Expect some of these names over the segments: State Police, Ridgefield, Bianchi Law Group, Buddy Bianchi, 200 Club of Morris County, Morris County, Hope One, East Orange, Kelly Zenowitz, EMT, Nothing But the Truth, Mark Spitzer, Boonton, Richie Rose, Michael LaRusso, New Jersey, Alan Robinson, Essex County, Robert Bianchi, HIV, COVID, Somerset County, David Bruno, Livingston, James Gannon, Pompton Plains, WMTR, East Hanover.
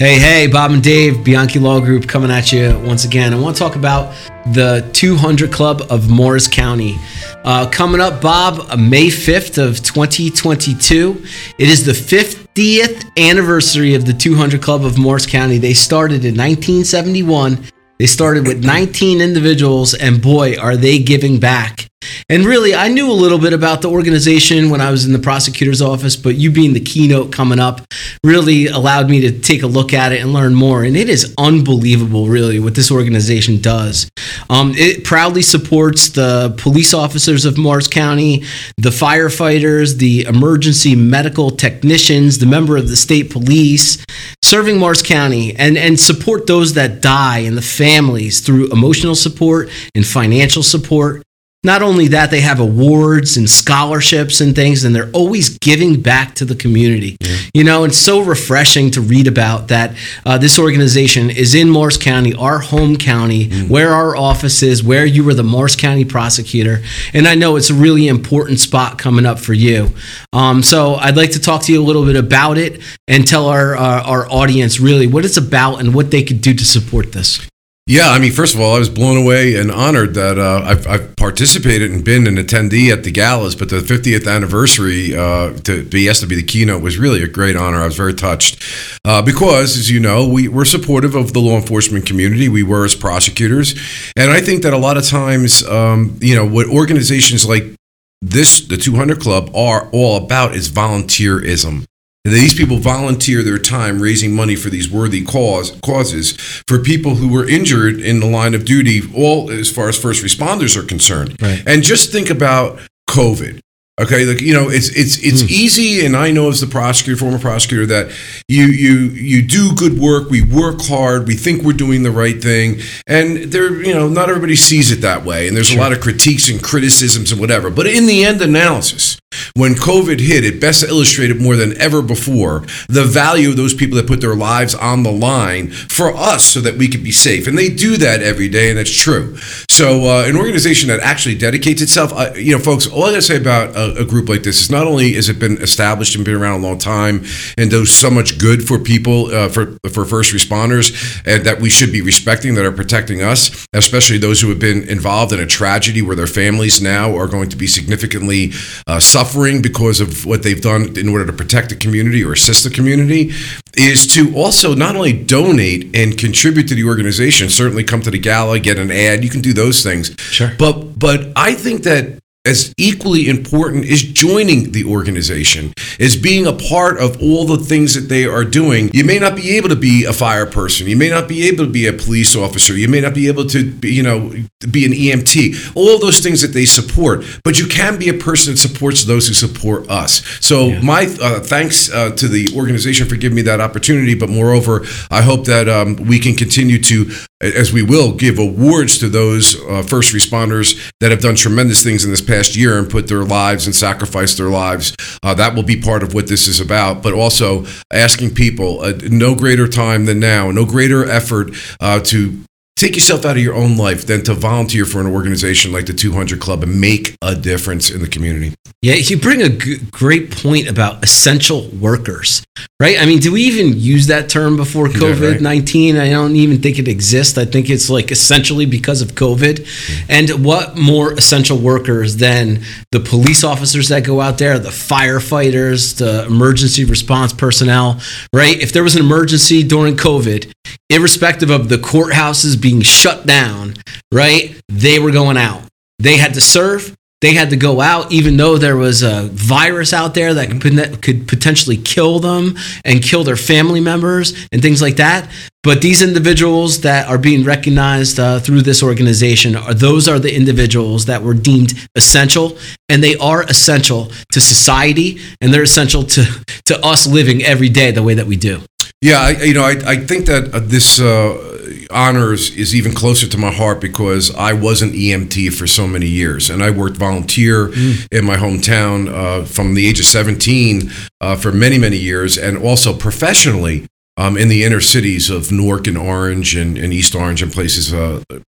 Hey, Bob and Dave, Bianchi Law Group coming at you once again. I want to talk about the 200 Club of Morris County. Coming up, Bob, May 5th of 2022. It is the 50th anniversary of the 200 Club of Morris County. They started in 1971. They started with 19 individuals, and boy, are they giving back. And really, I knew a little bit about the organization when I was in the prosecutor's office, but you being the keynote coming up really allowed me to take a look at it and learn more. And it is unbelievable, really, what this organization does. It proudly supports the police officers of Morris County, the firefighters, the emergency medical technicians, the member of the state police, serving Morris County, and support those that die and the families through emotional support and financial support. Not only that, they have awards and scholarships and things, and they're always giving back to the community. Yeah. You know, it's so refreshing to read about that. This organization is in Morris County, our home county, where our office is, where you were the Morris County prosecutor. And I know it's a really important spot coming up for you. So I'd like to talk to you a little bit about it and tell our audience really what it's about and what they could do to support this. Yeah, I mean, first of all, I was blown away and honored that I've participated and been an attendee at the galas, but the 50th anniversary, to be asked to be the keynote was really a great honor. I was very touched because, as you know, we're supportive of the law enforcement community. We were as prosecutors. And I think that a lot of times, you know, what organizations like this, the 200 Club, are all about is volunteerism. These people volunteer their time raising money for these worthy causes for people who were injured in the line of duty, all as far as first responders are concerned. Right. And just think about COVID. Okay, like, you know, it's easy, and I know as the prosecutor, former prosecutor, that you do good work, we work hard, we think we're doing the right thing, and there, you know, not everybody sees it that way, and there's a lot of critiques and criticisms and whatever. But in the end analysis, when COVID hit, it best illustrated more than ever before the value of those people that put their lives on the line for us so that we could be safe, and they do that every day, and that's true. So an organization that actually dedicates itself, you know, folks, all I gotta say about a group like this is not only has it been established and been around a long time and does so much good for people, for first responders, and that we should be respecting, that are protecting us, especially those who have been involved in a tragedy where their families now are going to be significantly suffering because of what they've done in order to protect the community or assist the community, is to also not only donate and contribute to the organization, certainly come to the gala, get an ad, you can do those things. Sure. But I think that as equally important is joining the organization, is being a part of all the things that they are doing. You may not be able to be a fire person. You may not be able to be a police officer. You may not be able to be, you know, be an EMT. All those things that they support, but you can be a person that supports those who support us. So my thanks to the organization for giving me that opportunity. But moreover, I hope that we can continue to, as we will, give awards to those first responders that have done tremendous things in this past year and put their lives and sacrificed their lives. That will be part of what this is about, but also asking people, no greater time than now, no greater effort to take yourself out of your own life than to volunteer for an organization like the 200 Club and make a difference in the community. Yeah, you bring a great point about essential workers, right? I mean, do we even use that term before COVID-19? Yeah, right. I don't even think it exists. I think it's like essentially because of COVID. Mm-hmm. And what more essential workers than the police officers that go out there, the firefighters, the emergency response personnel, right? If there was an emergency during COVID, irrespective of the courthouses being shut down, right, they were going out. They had to serve. They had to go out, even though there was a virus out there that could potentially kill them and kill their family members and things like that. But these individuals that are being recognized through this organization, those are the individuals that were deemed essential, and they are essential to society, and they're essential to us living every day the way that we do. Yeah, I think that this honor is even closer to my heart because I was an EMT for so many years, and I worked volunteer in my hometown from the age of 17 for many, many years, and also professionally in the inner cities of Newark and Orange and East Orange and places,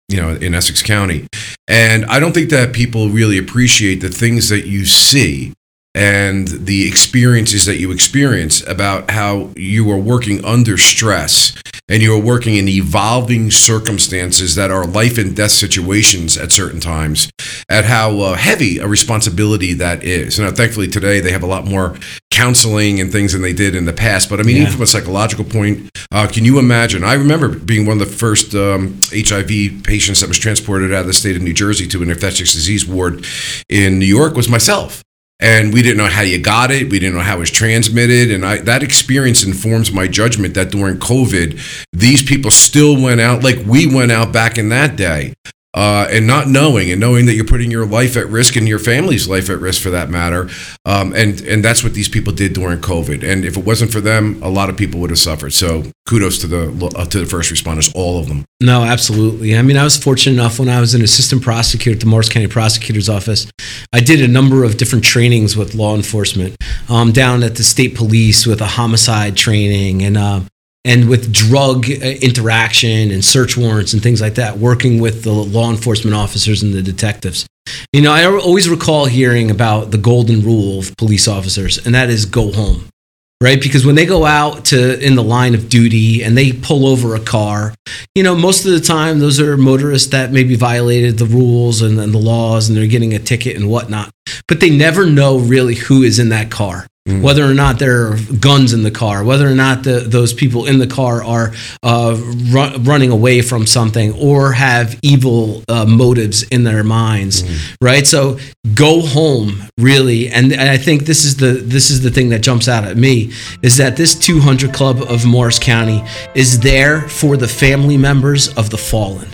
in Essex County. And I don't think that people really appreciate the things that you see and the experiences that you experience about how you are working under stress and you are working in evolving circumstances that are life and death situations at certain times, at how heavy a responsibility that is. Now, thankfully today they have a lot more counseling and things than they did in the past. But I mean, even from a psychological point, can you imagine? I remember being one of the first HIV patients that was transported out of the state of New Jersey to an infectious disease ward in New York was myself. And we didn't know how you got it. We didn't know how it was transmitted. And that experience informs my judgment that during COVID, these people still went out like we went out back in that day. And not knowing, and knowing that you're putting your life at risk and your family's life at risk for that matter. And that's what these people did during COVID. And if it wasn't for them, a lot of people would have suffered. So kudos to the first responders, all of them. No, absolutely. I mean, I was fortunate enough when I was an assistant prosecutor at the Morris County Prosecutor's Office, I did a number of different trainings with law enforcement, down at the State Police with a homicide training and with drug interaction and search warrants and things like that, working with the law enforcement officers and the detectives. You know, I always recall hearing about the golden rule of police officers, and that is go home, right? Because when they go out to in the line of duty and they pull over a car, you know, most of the time those are motorists that maybe violated the rules and the laws, and they're getting a ticket and whatnot. But they never know really who is in that car. Whether or not there are guns in the car, whether or not those people in the car are running away from something or have evil motives in their minds, right? So go home, really. And I think this is the thing that jumps out at me is that this 200 Club of Morris County is there for the family members of the fallen.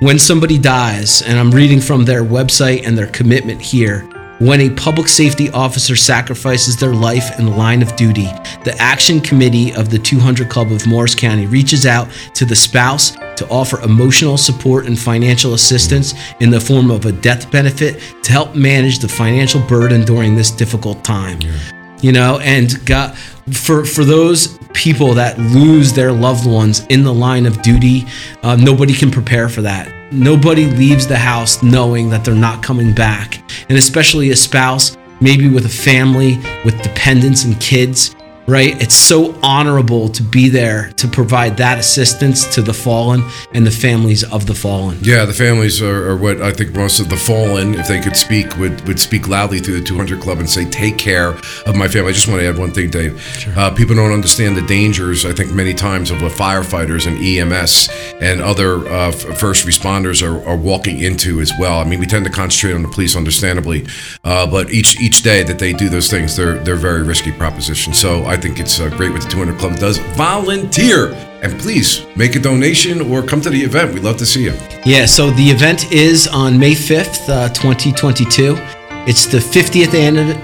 When somebody dies, and I'm reading from their website and their commitment here, when a public safety officer sacrifices their life in the line of duty, the action committee of the 200 Club of Morris County reaches out to the spouse to offer emotional support and financial assistance in the form of a death benefit to help manage the financial burden during this difficult time. Yeah. You know, and God, for those people that lose their loved ones in the line of duty, nobody can prepare for that. Nobody leaves the house knowing that they're not coming back, and especially a spouse, maybe with a family, with dependents and kids, right? It's so honorable to be there to provide that assistance to the fallen and the families of the fallen. Yeah, the families are what I think most of the fallen, if they could speak, would speak loudly through the 200 Club and say, take care of my family. I just want to add one thing, Dave. Sure. People don't understand the dangers, I think, many times of what firefighters and EMS and other first responders are walking into as well. I mean, we tend to concentrate on the police, understandably, but each day that they do those things, they're very risky propositions. So I think it's great what the 200 Club does. Volunteer, and please make a donation or come to the event. We'd love to see you. Yeah, so the event is on May 5th, 2022. It's the 50th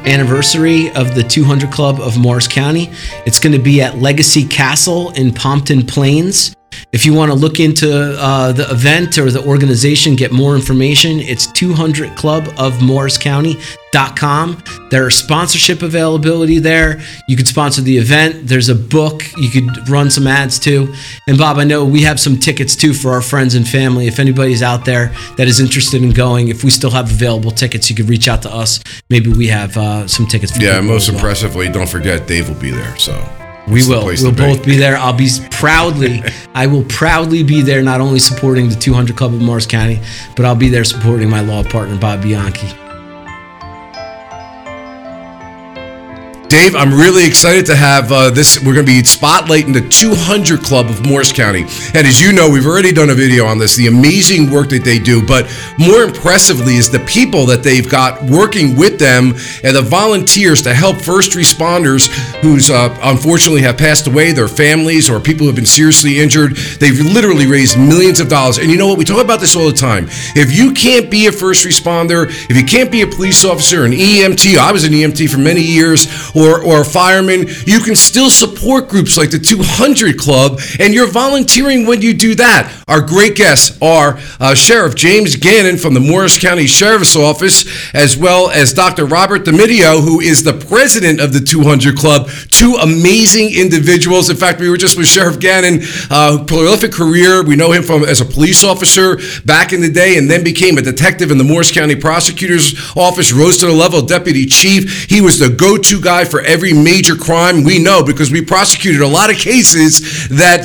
anniversary of the 200 Club of Morris County. It's going to be at Legacy Castle in Pompton Plains. If you want to look into the event or the organization, get more information, it's 200clubofmorriscounty.com. There are sponsorship availability there. You could sponsor the event. There's a book. You could run some ads too. And Bob, I know we have some tickets too for our friends and family. If anybody's out there that is interested in going, if we still have available tickets, you could reach out to us. Maybe we have some tickets for people. Yeah, most impressively, don't forget, Dave will be there, so... We'll both be there. I will proudly be there, not only supporting the 200 Club of Morris County, but I'll be there supporting my law partner, Bob Bianchi. Dave, I'm really excited to have this. We're going to be spotlighting the 200 Club of Morris County. And as you know, we've already done a video on this, the amazing work that they do. But more impressively is the people that they've got working with them and the volunteers to help first responders who unfortunately have passed away, their families, or people who have been seriously injured. They've literally raised millions of dollars. And you know what? We talk about this all the time. If you can't be a first responder, if you can't be a police officer, an EMT, I was an EMT for many years, or or a fireman, you can still support groups like the 200 Club, and you're volunteering when you do that. Our great guests are Sheriff James Gannon from the Morris County Sheriff's Office, as well as Dr. Robert D'Emidio, who is the president of the 200 Club. Two amazing individuals. In fact, we were just with Sheriff Gannon, prolific career. We know him from as a police officer back in the day, and then became a detective in the Morris County Prosecutor's Office, rose to the level of deputy chief. He was the go-to guy for every major crime. We know because we prosecuted a lot of cases that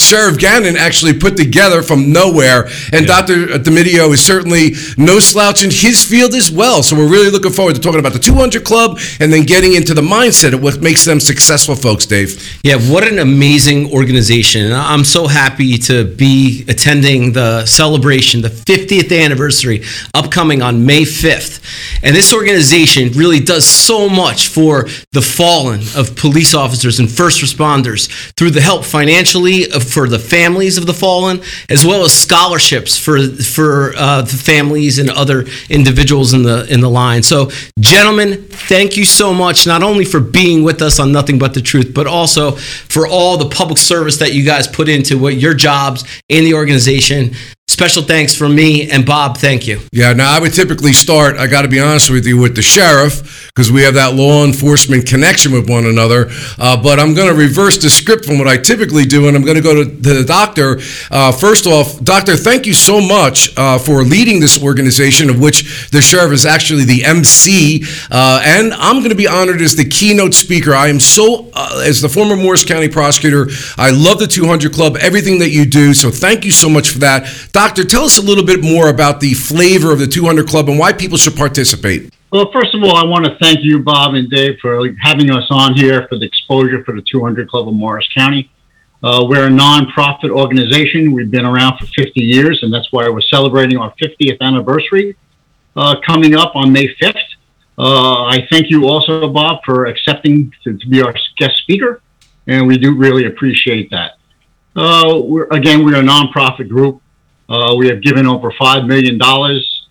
Sheriff Gannon actually put together from nowhere. And yeah, Dr. D'Emidio is certainly no slouch in his field as well. So we're really looking forward to talking about the 200 Club and then getting into the mindset of what makes them successful folks, Dave. Yeah, what an amazing organization. And I'm so happy to be attending the celebration, the 50th anniversary, upcoming on May 5th. And this organization really does so much for the fallen of police officers and first responders through the help financially for the families of the fallen, as well as scholarships for the families and other individuals in the line. So, gentlemen, thank you so much, not only for being with us on Nothing But the Truth, but also for all the public service that you guys put into what your jobs in the organization. Special thanks from me, and Bob, thank you. Yeah, now I would typically start, I got to be honest with you, with the sheriff, because we have that law enforcement connection with one another, but I'm going to reverse the script from what I typically do, and I'm going to go to the doctor. First off, doctor, thank you so much for leading this organization, of which the sheriff is actually the MC, and I'm going to be honored as the keynote speaker. I am so, as the former Morris County prosecutor, I love the 200 Club, everything that you do, so thank you so much for that. Doctor, tell us a little bit more about the flavor of the 200 Club and why people should participate. Well, first of all, I want to thank you, Bob and Dave, for having us on here for the exposure for the 200 Club of Morris County. We're a nonprofit organization. We've been around for 50 years, and that's why we're celebrating our 50th anniversary coming up on May 5th. I thank you also, Bob, for accepting to be our guest speaker, and we do really appreciate that. We're a nonprofit group. We have given over $5 million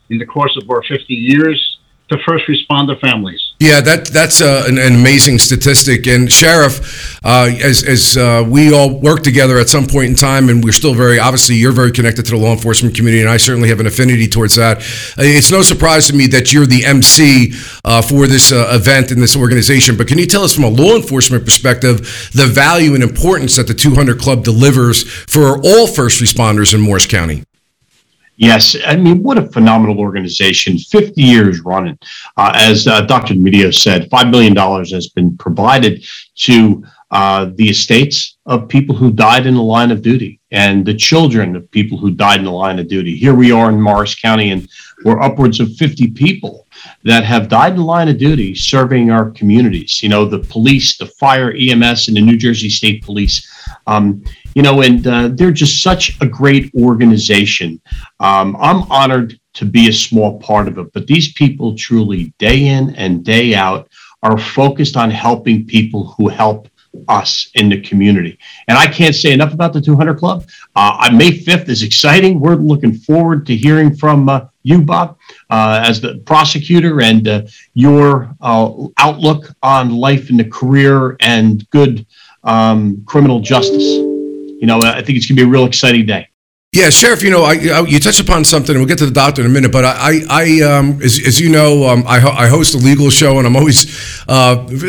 in the course of our 50 years to first responder families. Yeah, that's an amazing statistic. And Sheriff, as we all work together at some point in time, and we're still very, obviously you're very connected to the law enforcement community, and I certainly have an affinity towards that. It's no surprise to me that you're the MC for this event and this organization. But can you tell us from a law enforcement perspective the value and importance that the 200 Club delivers for all first responders in Morris County? Yes, I mean, what a phenomenal organization, 50 years running. As Dr. D'Emidio said, $5 million has been provided to the estates of people who died in the line of duty and the children of people who died in the line of duty. Here we are in Morris County, and we're upwards of 50 people that have died in the line of duty serving our communities. You know, the police, the fire, EMS, and the New Jersey State Police. They're just such a great organization. I'm honored to be a small part of it, but these people truly, day in and day out, are focused on helping people who help us in the community. And I can't say enough about the 200 Club. May 5th is exciting. We're looking forward to hearing from you, Bob, as the prosecutor, and your outlook on life and the career and good criminal justice. You know, I think it's going to be a real exciting day. Yeah, Sheriff, you know, you touched upon something, and we'll get to the doctor in a minute, but as you know, I host a legal show, and I'm always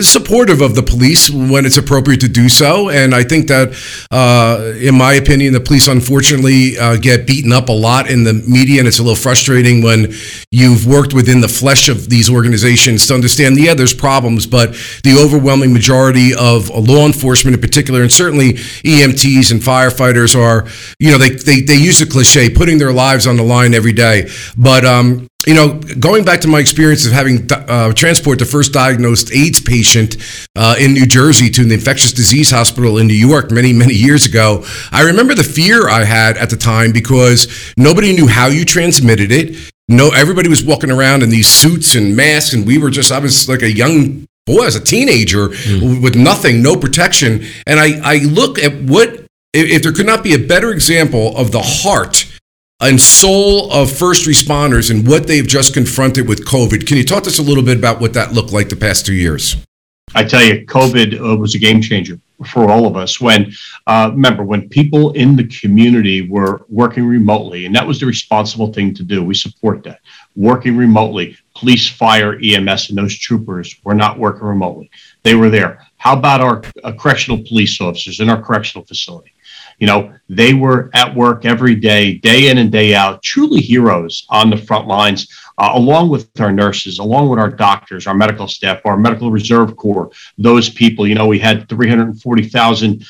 supportive of the police when it's appropriate to do so, and I think that, in my opinion, the police unfortunately get beaten up a lot in the media, and it's a little frustrating when you've worked within the flesh of these organizations to understand, yeah, there's problems, but the overwhelming majority of law enforcement in particular, and certainly EMTs and firefighters are, you know, they use a cliche, putting their lives on the line every day. But, you know, going back to my experience of having transport the first diagnosed AIDS patient in New Jersey to an infectious disease hospital in New York many, many years ago, I remember the fear I had at the time because nobody knew how you transmitted it. No, everybody was walking around in these suits and masks, and I was like a young boy, as a teenager, with nothing, no protection. And I look at if there could not be a better example of the heart and soul of first responders and what they've just confronted with COVID. Can you talk to us a little bit about what that looked like the past 2 years? I tell you, COVID was a game changer for all of us. When remember, when people in the community were working remotely, and that was the responsible thing to do. We support that. Working remotely, police, fire, EMS, and those troopers were not working remotely. They were there. How about our correctional police officers in our correctional facility? You know, they were at work every day, day in and day out, truly heroes on the front lines, along with our nurses, along with our doctors, our medical staff, our medical reserve corps, those people. You know, we had 340,000,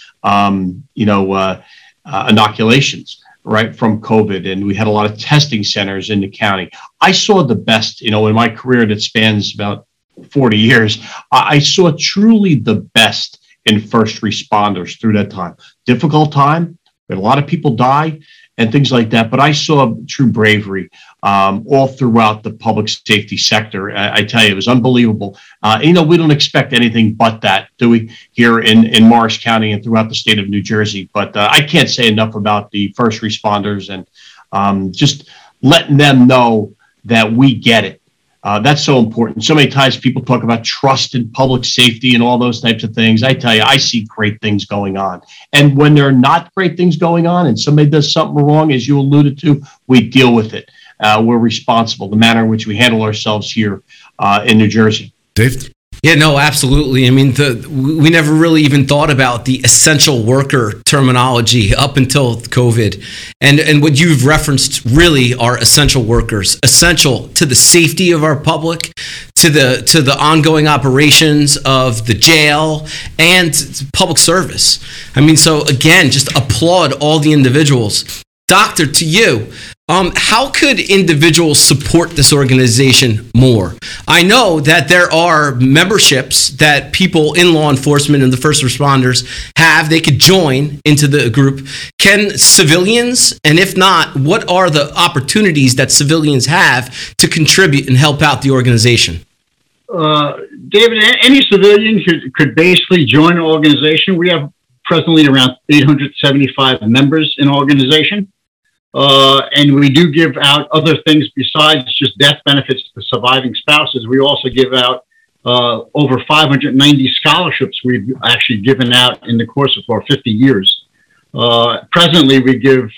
inoculations, right, from COVID, and we had a lot of testing centers in the county. I saw the best, you know, in my career that spans about 40 years, I saw truly the best in first responders through that time. Difficult time, a lot of people die and things like that, but I saw true bravery all throughout the public safety sector. I tell you, it was unbelievable. You know, we don't expect anything but that, do we, here in Morris County and throughout the state of New Jersey. But I can't say enough about the first responders and just letting them know that we get it. That's so important. So many times people talk about trust in public safety and all those types of things. I tell you, I see great things going on. And when there are not great things going on and somebody does something wrong, as you alluded to, we deal with it. We're responsible, the manner in which we handle ourselves here in New Jersey. Dave? Yeah, no, absolutely. I mean, we never really even thought about the essential worker terminology up until COVID. And what you've referenced really are essential workers, essential to the safety of our public, to the ongoing operations of the jail and public service. I mean, so again, just applaud all the individuals. Doctor, to you, how could individuals support this organization more? I know that there are memberships that people in law enforcement and the first responders have. They could join into the group. Can civilians, and if not, what are the opportunities that civilians have to contribute and help out the organization? David, any civilian could basically join an organization. We have presently around 875 members in organization. And we do give out other things besides just death benefits to surviving spouses. We also give out over 590 scholarships we've actually given out in the course of our 50 years. Presently, we give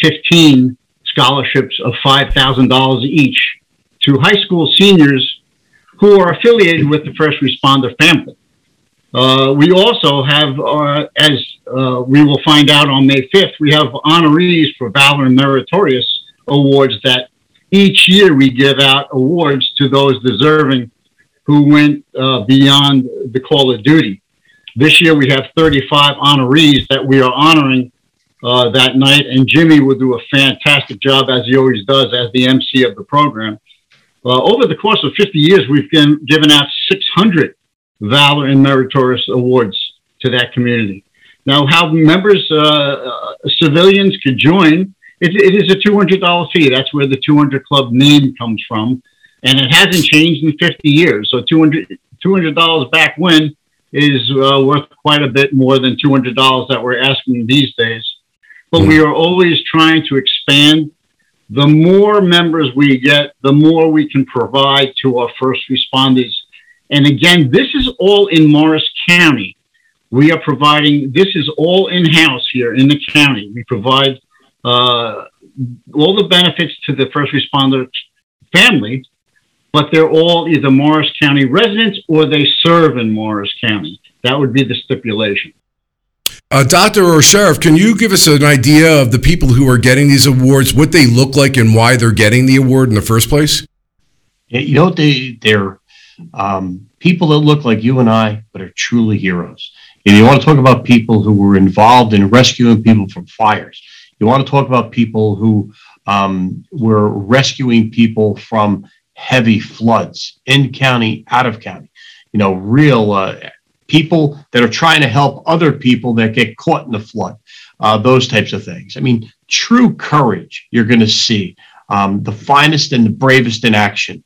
15 scholarships of $5,000 each to high school seniors who are affiliated with the first responder family. We also have, as we will find out on May 5th, we have honorees for Valor and Meritorious Awards that each year we give out awards to those deserving who went beyond the call of duty. This year we have 35 honorees that we are honoring that night, and Jimmy will do a fantastic job, as he always does, as the MC of the program. Over the course of 50 years, we've given out 600 Valor and Meritorious Awards to that community. Now, how members, civilians could join, it is a $200 fee. That's where the 200 Club name comes from, and it hasn't changed in 50 years. So $200 back when is worth quite a bit more than $200 that we're asking these days. But we are always trying to expand. The more members we get, the more we can provide to our first responders. And again, this is all in Morris County. We are providing, this is all in-house here in the county. We provide all the benefits to the first responder family, but they're all either Morris County residents or they serve in Morris County. That would be the stipulation. Doctor or Sheriff, can you give us an idea of the people who are getting these awards, what they look like and why they're getting the award in the first place? You know, they're... people that look like you and I, but are truly heroes. And you want to talk about people who were involved in rescuing people from fires. You want to talk about people who were rescuing people from heavy floods, in county, out of county. You know, real people that are trying to help other people that get caught in the flood, those types of things. I mean, true courage you're going to see, the finest and the bravest in action.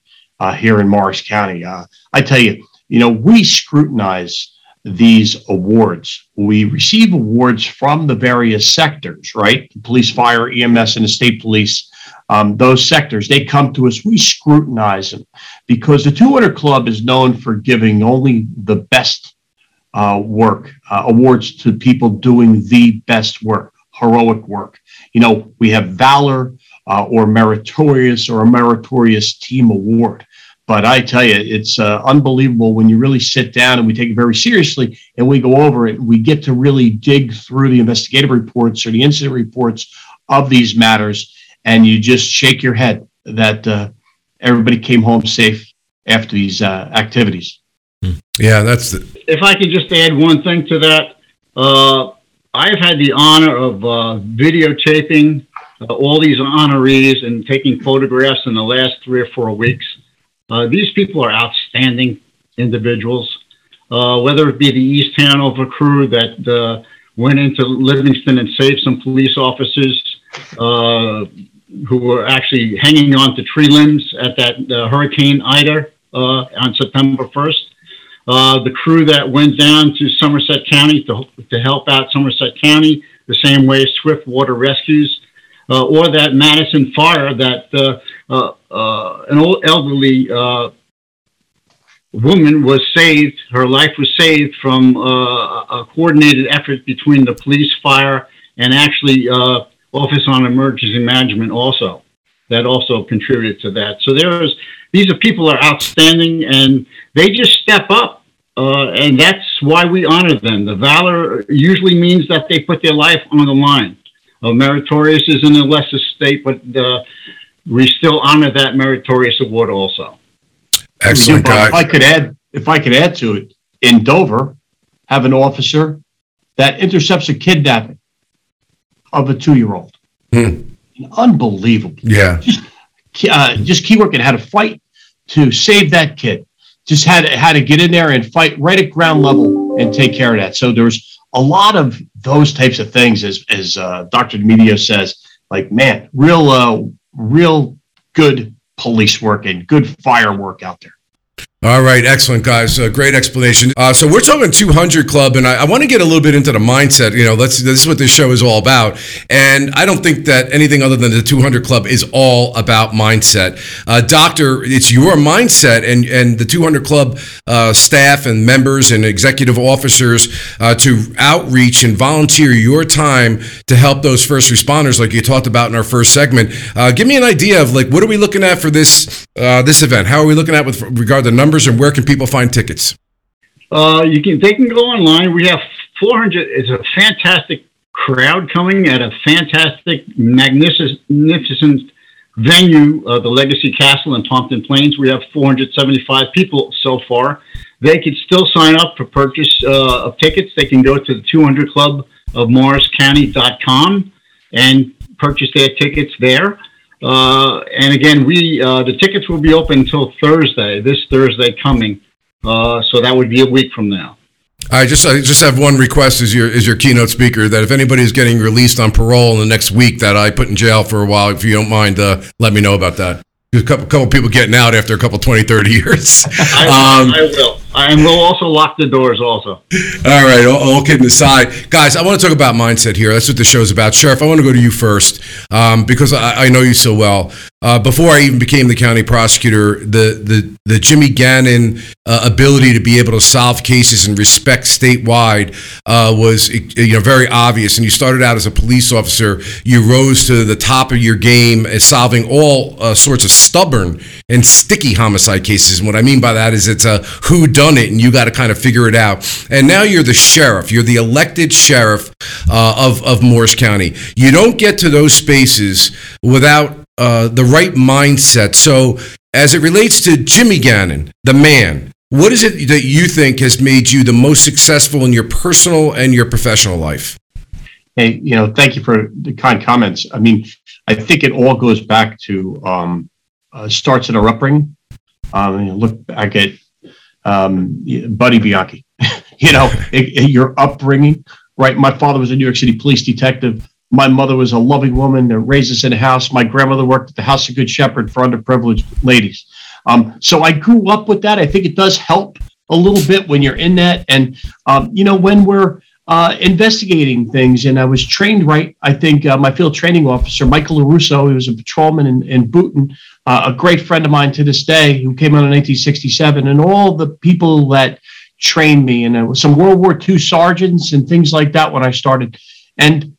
Here in Morris County. I tell you, you know, we scrutinize these awards. We receive awards from the various sectors, right? The police, fire, EMS, and the state police. those sectors, they come to us, we scrutinize them, because the 200 Club is known for giving only the best work, awards to people doing the best work, heroic work. You know, we have Valor or a meritorious team award. But I tell you, it's unbelievable when you really sit down, and we take it very seriously, and we go over it. We get to really dig through the investigative reports or the incident reports of these matters, and you just shake your head that everybody came home safe after these activities. Yeah, that's it. If I could just add one thing to that, I've had the honor of videotaping all these honorees and taking photographs in the last 3 or 4 weeks. These people are outstanding individuals, whether it be the East Hanover crew that went into Livingston and saved some police officers who were actually hanging on to tree limbs at that Hurricane Ida on September 1st. The crew that went down to Somerset County to help out Somerset County the same way swift water rescues, or that Madison fire that an old elderly woman was saved. Her life was saved from a coordinated effort between the police, fire, and actually Office on Emergency Management also. That also contributed to that. So these people are outstanding, and they just step up, and that's why we honor them. The valor usually means that they put their life on the line. Meritorious is in the lesser state, but we still honor that meritorious award also. Excellent, guy. If I could add to it, in Dover, have an officer that intercepts a kidnapping of a 2-year-old. Unbelievable. Yeah. Just key work and how to fight to save that kid. Just how to get in there and fight right at ground level and take care of that. So there's a lot of those types of things, as Dr. D'Emidio says, like, man, real good police work and good fire work out there. All right. Excellent, guys. Great explanation. So we're talking 200 Club, and I want to get a little bit into the mindset. You know, this is what this show is all about. And I don't think that anything other than the 200 Club is all about mindset. Doctor, it's your mindset and the 200 Club staff and members and executive officers to outreach and volunteer your time to help those first responders like you talked about in our first segment. Give me an idea of, like, what are we looking at for this event? How are we looking at with regard to numbers? And where can people find tickets? They can go online. We have 400. It's a fantastic crowd coming at a fantastic, magnificent venue, the Legacy Castle in Pompton Plains. We have 475 people so far. They could still sign up for purchase of tickets. They can go to the 200 Club of Morris County.com and purchase their tickets there. And again, the tickets will be open until this Thursday coming. So that would be a week from now. I just have one request as your keynote speaker, that if anybody is getting released on parole in the next week that I put in jail for a while, if you don't mind, let me know about that. There's a couple people getting out after a couple 20, 30 years. I will. And we'll also lock the doors also. All right. All kidding aside. Guys, I want to talk about mindset here. That's what the show's about. Sheriff, I want to go to you first because I know you so well. Before I even became the county prosecutor, the Jimmy Gannon ability to be able to solve cases and respect statewide was, you know, very obvious. And you started out as a police officer. You rose to the top of your game as solving all sorts of stubborn and sticky homicide cases. And what I mean by that is it's a who done it, and you got to kind of figure it out. And now you're the sheriff. You're the elected sheriff of Morris County. You don't get to those spaces without the right mindset. So as it relates to Jimmy Gannon, the man, what is it that you think has made you the most successful in your personal and your professional life? Hey, you know, thank you for the kind comments. I mean, I think it all goes back to starts in our upbringing. Look back at Buddy Bianchi, you know, your upbringing, right? My father was a New York City police detective. My mother was a loving woman that raised us in a house. My grandmother worked at the House of Good Shepherd for underprivileged ladies. So I grew up with that. I think it does help a little bit when you're in that. And, you know, when we're investigating things. And I was trained right. I think my field training officer, Michael LaRusso, he was a patrolman in Boonton, a great friend of mine to this day, who came out in 1967, and all the people that trained me, and some World War II sergeants and things like that when I started. And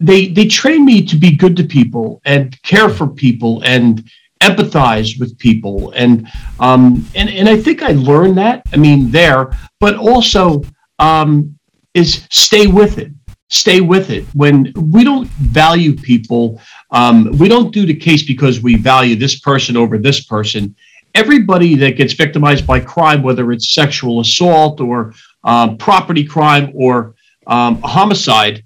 they trained me to be good to people and care for people and empathize with people. And I think I learned that, but also is stay with it. Stay with it. When we don't value people, we don't do the case because we value this person over this person. Everybody that gets victimized by crime, whether it's sexual assault or property crime or a homicide,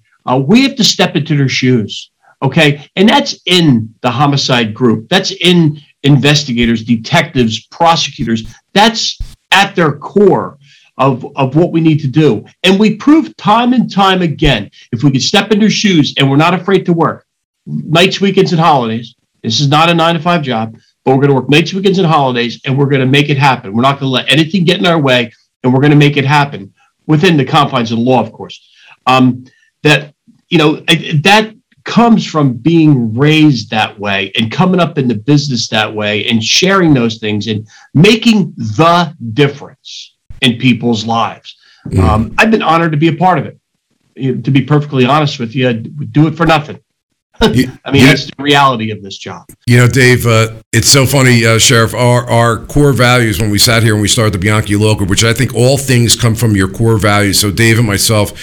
we have to step into their shoes. Okay. And that's in the homicide group. That's in investigators, detectives, prosecutors. That's at their core of what we need to do. And we prove time and time again, if we can step into shoes and we're not afraid to work nights, weekends, and holidays. This is not a 9-to-5 job, but we're going to work nights, weekends, and holidays, and we're going to make it happen. We're not going to let anything get in our way, and we're going to make it happen within the confines of the law, of course. That comes from being raised that way and coming up in the business that way and sharing those things and making the difference in people's lives. I've been honored to be a part of it. To be perfectly honest with you, I'd do it for nothing. That's the reality of this job. You know, Dave, it's so funny, Sheriff, our core values when we sat here and we started the Bianchi Law Group, which I think all things come from your core values. So Dave and myself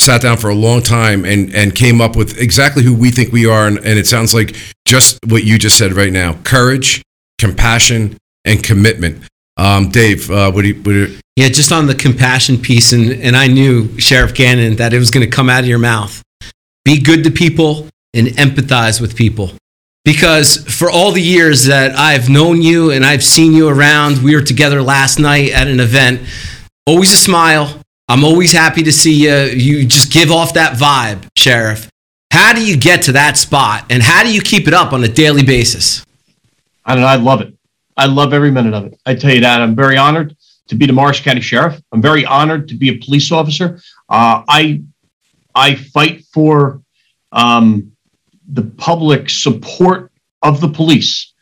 sat down for a long time and came up with exactly who we think we are. And it sounds like just what you just said right now: courage, compassion, and commitment. Dave, what do you... Yeah, just on the compassion piece, and I knew, Sheriff Gannon, that it was going to come out of your mouth. Be good to people and empathize with people. Because for all the years that I've known you and I've seen you around, we were together last night at an event, always a smile. I'm always happy to see you. You just give off that vibe, Sheriff. How do you get to that spot, and how do you keep it up on a daily basis? I don't know. I love it. I love every minute of it. I tell you that. I'm very honored to be the Morris County Sheriff. I'm very honored to be a police officer. I fight for the public support of the police.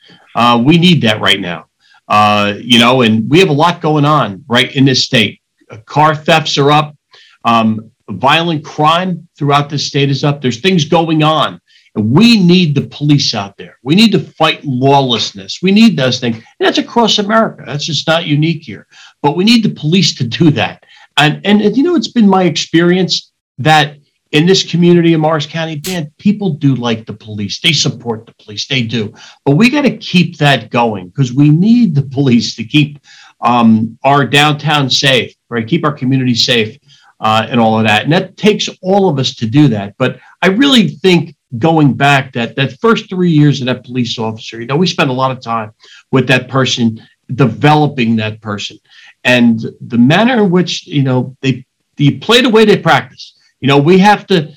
We need that right now. And we have a lot going on right in this state. Car thefts are up. Violent crime throughout the state is up. There's things going on. And we need the police out there. We need to fight lawlessness. We need those things. And that's across America. That's just not unique here. But we need the police to do that. And you know, it's been my experience that in this community in Morris County, man, people do like the police. They support the police. They do. But we got to keep that going, because we need the police to keep our downtown safe, right? Keep our community safe and all of that. And that takes all of us to do that. But I really think, going back that first 3 years of that police officer, we spent a lot of time with that person, developing that person, and the manner in which, they play the way they practice. We have to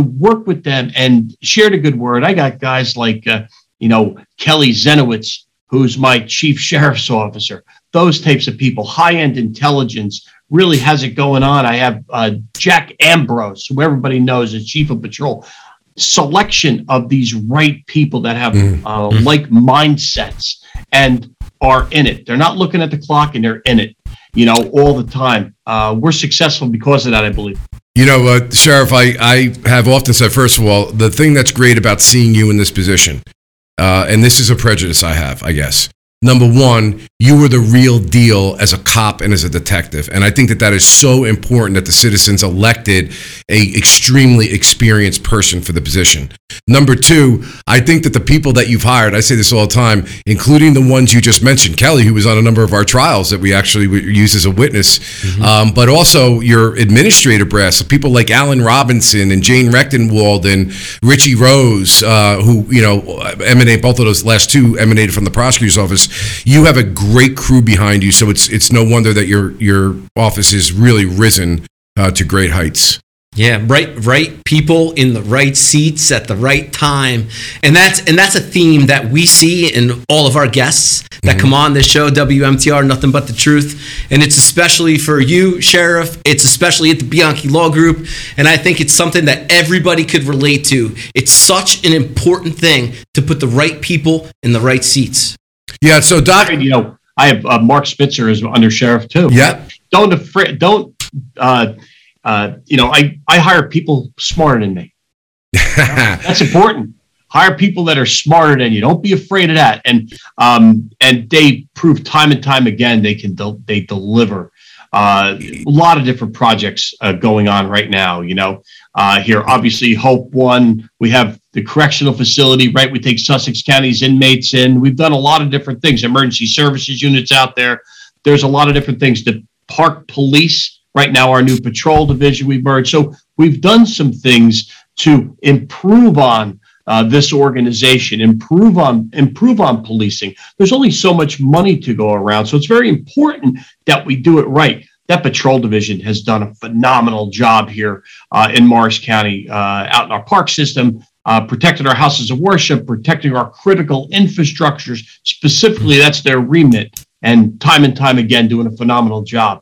work with them and share the good word. I got guys like, Kelly Zenowitz, who's my chief sheriff's officer, those types of people, high-end intelligence, really has it going on. I have Jack Ambrose, who everybody knows is chief of patrol. Selection of these right people that have like mindsets and are in it. They're not looking at the clock, and they're in it, all the time. We're successful because of that, I believe. Sheriff, I have often said, first of all, the thing that's great about seeing you in this position, and this is a prejudice I have, I guess. Number one, you were the real deal as a cop and as a detective. And I think that is so important, that the citizens elected a extremely experienced person for the position. Number two, I think that the people that you've hired, I say this all the time, including the ones you just mentioned, Kelly, who was on a number of our trials that we actually use as a witness, but also your administrative brass, people like Alan Robinson and Jane Rechtenwald and Richie Rose, who emanate, both of those last two emanated from the prosecutor's office. You have a great crew behind you, so it's no wonder that your office has really risen to great heights. Yeah, right people in the right seats at the right time. And that's a theme that we see in all of our guests that come on this show, WMTR, Nothing But the Truth. And it's especially for you, Sheriff. It's especially at the Bianchi Law Group. And I think it's something that everybody could relate to. It's such an important thing to put the right people in the right seats. Yeah, so Doc, you know, I have Mark Spitzer is under sheriff too. Yeah. I hire people smarter than me. That's important. Hire people that are smarter than you. Don't be afraid of that. And they prove time and time again they deliver. A lot of different projects going on right now. You know, here obviously Hope One. We have the correctional facility, right? We take Sussex County's inmates in. We've done a lot of different things. Emergency services units out there. There's a lot of different things. The park police. Right now, our new patrol division we merged. So we've done some things to improve on this organization, improve on policing. There's only so much money to go around. So it's very important that we do it right. That patrol division has done a phenomenal job here in Morris County, out in our park system, protecting our houses of worship, protecting our critical infrastructures. Specifically, that's their remit, and time again, doing a phenomenal job.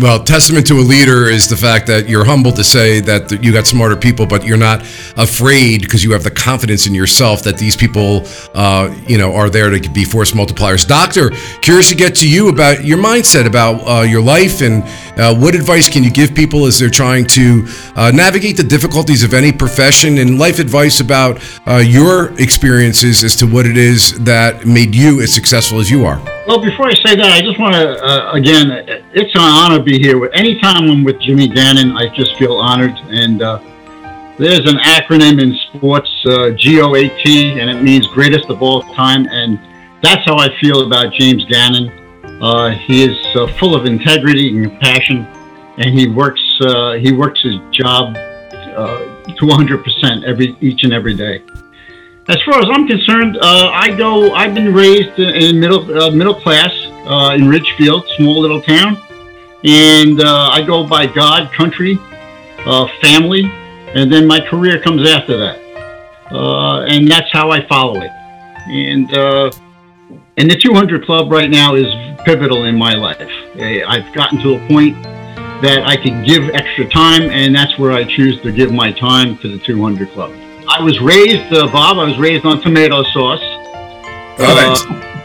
Well, testament to a leader is the fact that you're humble to say that you got smarter people, but you're not afraid because you have the confidence in yourself that these people, are there to be force multipliers. Doctor, curious to get to you about your mindset, about your life, and what advice can you give people as they're trying to navigate the difficulties of any profession, and life advice about your experiences as to what it is that made you as successful as you are. Well, before I say that, I just want to, again, it's an honor to be here. Anytime I'm with Jimmy Gannon, I just feel honored. And there's an acronym in sports, GOAT, and it means greatest of all time. And that's how I feel about James Gannon. He is full of integrity and compassion, and he works his job 200% each and every day. As far as I'm concerned, I've been raised in middle class in Ridgefield, small little town, and I go by God, country, family, and then my career comes after that, and that's how I follow it. And the 200 Club right now is pivotal in my life. I've gotten to a point that I can give extra time, and that's where I choose to give my time to the 200 Club. I was raised, Bob, on tomato sauce. All right.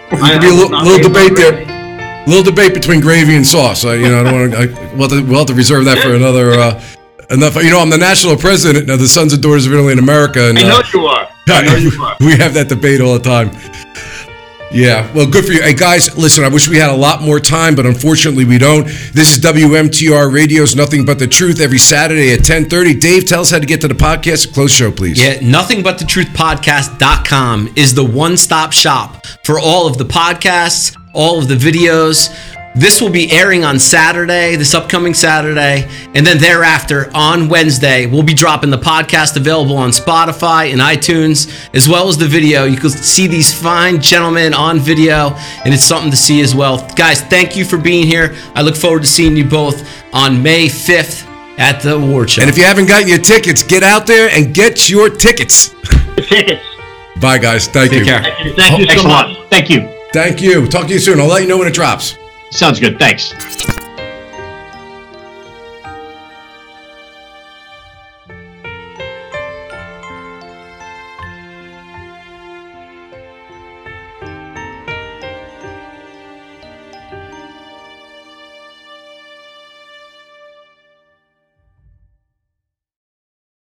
There'll be a little debate there. A little debate between gravy and sauce. I don't want to. We'll have to reserve that for another. Enough. You know, I'm the national president of the Sons and Daughters of Italy in America. And, I know you are. We have that debate all the time. Yeah, well, good for you. Hey, guys, listen, I wish we had a lot more time, but unfortunately we don't. This is WMTR Radio's Nothing But the Truth every Saturday at 10:30. Dave, tell us how to get to the podcast. Close show, please. Yeah, nothingbuttetruthpodcast.com is the one-stop shop for all of the podcasts, all of the videos. This will be airing on Saturday, this upcoming Saturday, and then thereafter on Wednesday, we'll be dropping the podcast available on Spotify and iTunes, as well as the video. You can see these fine gentlemen on video, and it's something to see as well. Guys, thank you for being here. I look forward to seeing you both on May 5th at the award show. And if you haven't gotten your tickets, get out there and get your tickets. Bye, guys. Thank you. Take care. Thank you so much. Thank you. Thank you. Talk to you soon. I'll let you know when it drops. Sounds good. Thanks.